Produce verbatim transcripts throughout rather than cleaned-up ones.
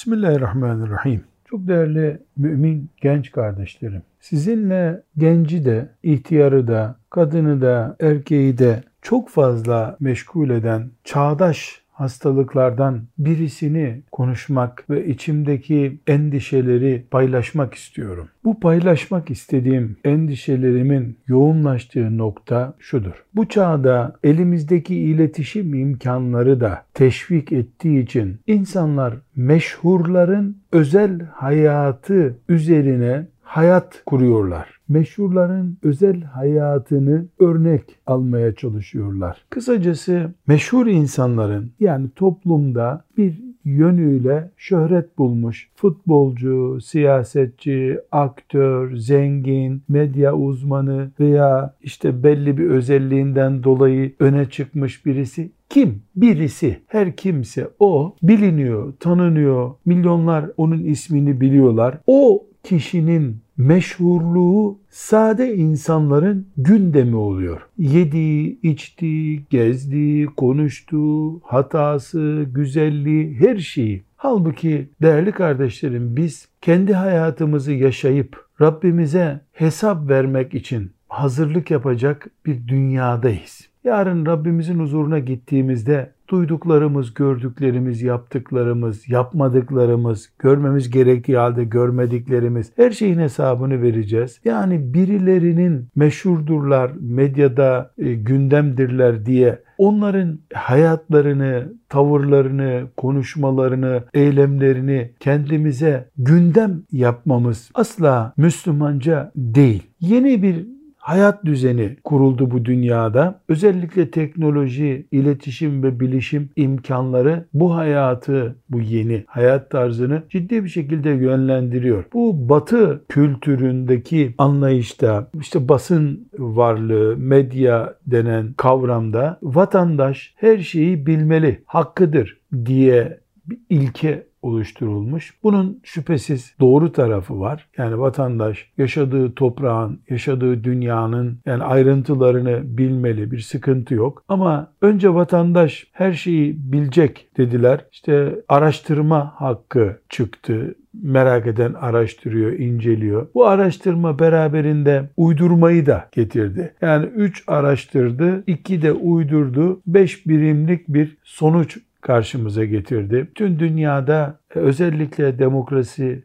Bismillahirrahmanirrahim. Çok değerli mümin genç kardeşlerim, sizinle genci de, ihtiyarı da, kadını da, erkeği de çok fazla meşgul eden çağdaş hastalıklardan birisini konuşmak ve içimdeki endişeleri paylaşmak istiyorum. Bu paylaşmak istediğim endişelerimin yoğunlaştığı nokta şudur. Bu çağda elimizdeki iletişim imkanları da teşvik ettiği için insanlar meşhurların özel hayatı üzerine hayat kuruyorlar. Meşhurların özel hayatını örnek almaya çalışıyorlar. Kısacası meşhur insanların, yani toplumda bir yönüyle şöhret bulmuş futbolcu, siyasetçi, aktör, zengin, medya uzmanı veya işte belli bir özelliğinden dolayı öne çıkmış birisi, kim? Birisi, her kimse o biliniyor, tanınıyor, milyonlar onun ismini biliyorlar. O kişinin meşhurluğu sade insanların gündemi oluyor. Yediği, içtiği, gezdiği, konuştuğu, hatası, güzelliği, her şeyi. Halbuki değerli kardeşlerim, biz kendi hayatımızı yaşayıp Rabbimize hesap vermek için hazırlık yapacak bir dünyadayız. Yarın Rabbimizin huzuruna gittiğimizde duyduklarımız, gördüklerimiz, yaptıklarımız, yapmadıklarımız, görmemiz gerektiği halde görmediklerimiz, her şeyin hesabını vereceğiz. Yani birilerinin meşhurdurlar, medyada e, gündemdirler diye onların hayatlarını, tavırlarını, konuşmalarını, eylemlerini kendimize gündem yapmamız asla Müslümanca değil. Yeni bir hayat düzeni kuruldu bu dünyada. Özellikle teknoloji, iletişim ve bilişim imkanları bu hayatı, bu yeni hayat tarzını ciddi bir şekilde yönlendiriyor. Bu Batı kültüründeki anlayışta, işte basın varlığı, medya denen kavramda vatandaş her şeyi bilmeli, hakkıdır diye bir ilke oluşturulmuş. Bunun şüphesiz doğru tarafı var. Yani vatandaş yaşadığı toprağın, yaşadığı dünyanın yani ayrıntılarını bilmeli, bir sıkıntı yok. Ama önce vatandaş her şeyi bilecek dediler. İşte araştırma hakkı çıktı. Merak eden araştırıyor, inceliyor. Bu araştırma beraberinde uydurmayı da getirdi. Yani üç araştırdı, iki de uydurdu. beş birimlik bir sonuç karşımıza getirdi. Tüm dünyada özellikle demokrasiyi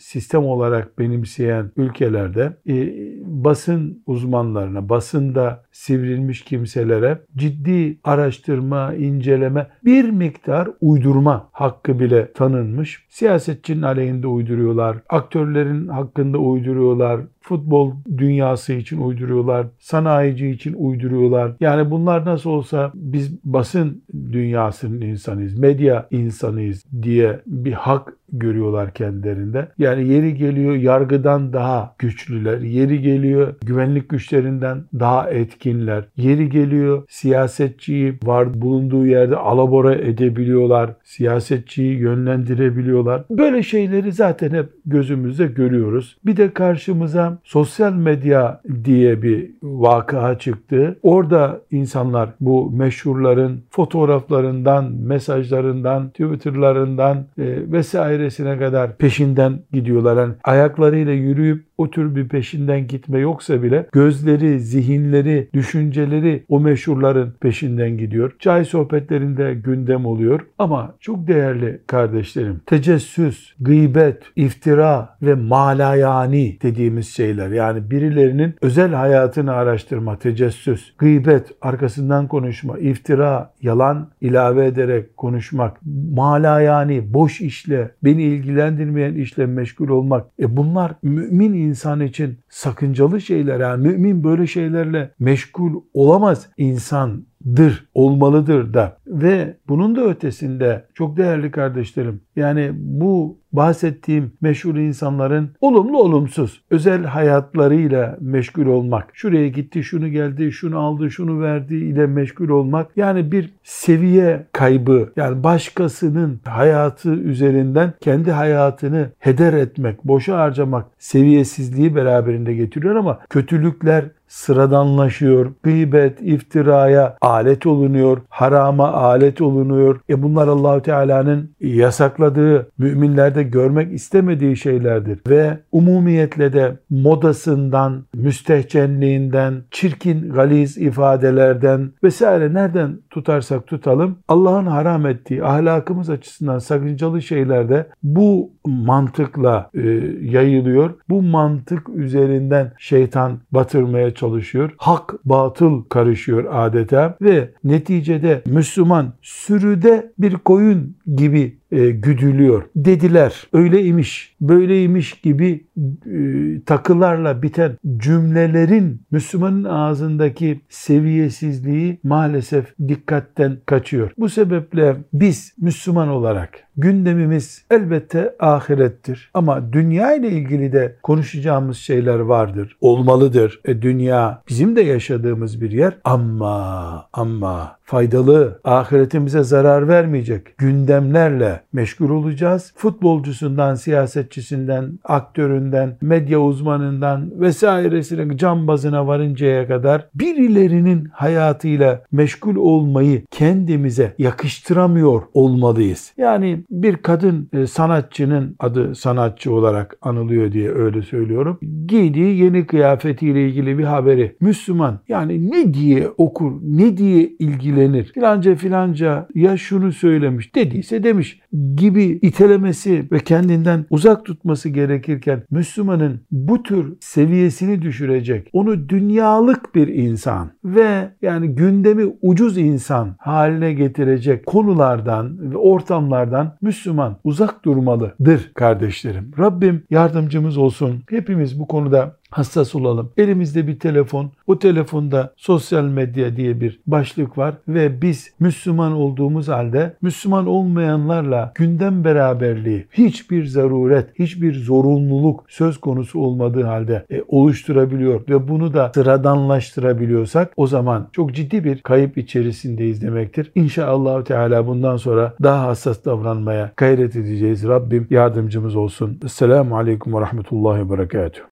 sistem olarak benimseyen ülkelerde e, basın uzmanlarına, basında sivrilmiş kimselere ciddi araştırma, inceleme, bir miktar uydurma hakkı bile tanınmış. Siyasetçinin aleyhinde uyduruyorlar, aktörlerin hakkında uyduruyorlar, futbol dünyası için uyduruyorlar, sanayici için uyduruyorlar. Yani bunlar nasıl olsa biz basın dünyasının insanıyız, medya insanıyız diye bir hak görüyorlar kendilerinde. Yani yeri geliyor yargıdan daha güçlüler, yeri geliyor güvenlik güçlerinden daha etkinler, yeri geliyor siyasetçiyi var bulunduğu yerde alabora edebiliyorlar, siyasetçiyi yönlendirebiliyorlar. Böyle şeyleri zaten hep gözümüzde görüyoruz. Bir de karşımıza sosyal medya diye bir vakıa çıktı. Orada insanlar bu meşhurların fotoğraflarından, mesajlarından, Twitter'larından e, vesaire çevresine kadar peşinden gidiyorlar. Yani ayaklarıyla yürüyüp o tür bir peşinden gitme yoksa bile gözleri, zihinleri, düşünceleri o meşhurların peşinden gidiyor. Çay sohbetlerinde gündem oluyor. Ama çok değerli kardeşlerim, tecessüs, gıybet, iftira ve malayani dediğimiz şeyler, yani birilerinin özel hayatını araştırma, tecessüs, gıybet, arkasından konuşma, iftira, yalan ilave ederek konuşmak, malayani, boş işle, beni ilgilendirmeyen işle meşgul olmak. E bunlar mümin insan için sakıncalı şeyler. Yani mümin böyle şeylerle meşgul olamaz, insandır, olmalıdır da. Ve bunun da ötesinde çok değerli kardeşlerim, yani bu bahsettiğim meşhur insanların olumlu olumsuz özel hayatlarıyla meşgul olmak, şuraya gitti, şunu geldi, şunu aldı, şunu verdi ile meşgul olmak, yani bir seviye kaybı, yani başkasının hayatı üzerinden kendi hayatını heder etmek, boşa harcamak seviyesizliği beraberinde getiriyor. Ama kötülükler sıradanlaşıyor, gıybet, iftiraya alet olunuyor, harama alet olunuyor. E bunlar Allahu Teala'nın yasakladığı, müminlerde görmek istemediği şeylerdir. Ve umumiyetle de modasından, müstehcenliğinden, çirkin, galiz ifadelerden vesaire nereden tutarsak tutalım, Allah'ın haram ettiği ahlakımız açısından sakıncalı şeylerde bu mantıkla e, yayılıyor. Bu mantık üzerinden şeytan batırmaya çalışıyor. Hak, batıl karışıyor adeta ve neticede Müslüman sürüde bir koyun gibi e, güdülüyor. Dediler, öyleymiş, böyleymiş gibi e, takılarla biten cümlelerin Müslümanın ağzındaki seviyesizliği maalesef dikkatten kaçıyor. Bu sebeple biz Müslüman olarak gündemimiz elbette ahirettir. Ama dünya ile ilgili de konuşacağımız şeyler vardır. Olmalıdır. E, dünya bizim de yaşadığımız bir yer. Ama, ama faydalı, ahiretimize zarar vermeyecek gündemlerle meşgul olacağız. Futbolcusundan, siyasetçisinden, aktöründen, medya uzmanından vesairesine, cambazına varıncaya kadar birilerinin hayatıyla meşgul olmayı kendimize yakıştıramıyor olmalıyız. Yani bir kadın sanatçının, adı sanatçı olarak anılıyor diye öyle söylüyorum, giydiği yeni kıyafetiyle ilgili bir haberi Müslüman yani ne diye okur, ne diye ilgilenir, filanca filanca ya şunu söylemiş, dediyse demiş gibi itelemesi ve kendinden uzak tutması gerekirken Müslümanın bu tür seviyesini düşürecek, onu dünyalık bir insan ve yani gündemi ucuz insan haline getirecek konulardan ve ortamlardan Müslüman uzak durmalıdır kardeşlerim. Rabbim yardımcımız olsun. Hepimiz bu konuda hassas olalım. Elimizde bir telefon, o telefonda sosyal medya diye bir başlık var ve biz Müslüman olduğumuz halde Müslüman olmayanlarla gündem beraberliği hiçbir zaruret, hiçbir zorunluluk söz konusu olmadığı halde e, oluşturabiliyor ve bunu da sıradanlaştırabiliyorsak o zaman çok ciddi bir kayıp içerisindeyiz demektir. İnşallah Teala bundan sonra daha hassas davranmaya gayret edeceğiz. Rabbim yardımcımız olsun. Esselamu Aleyküm ve Rahmetullahi ve Berekatuhu.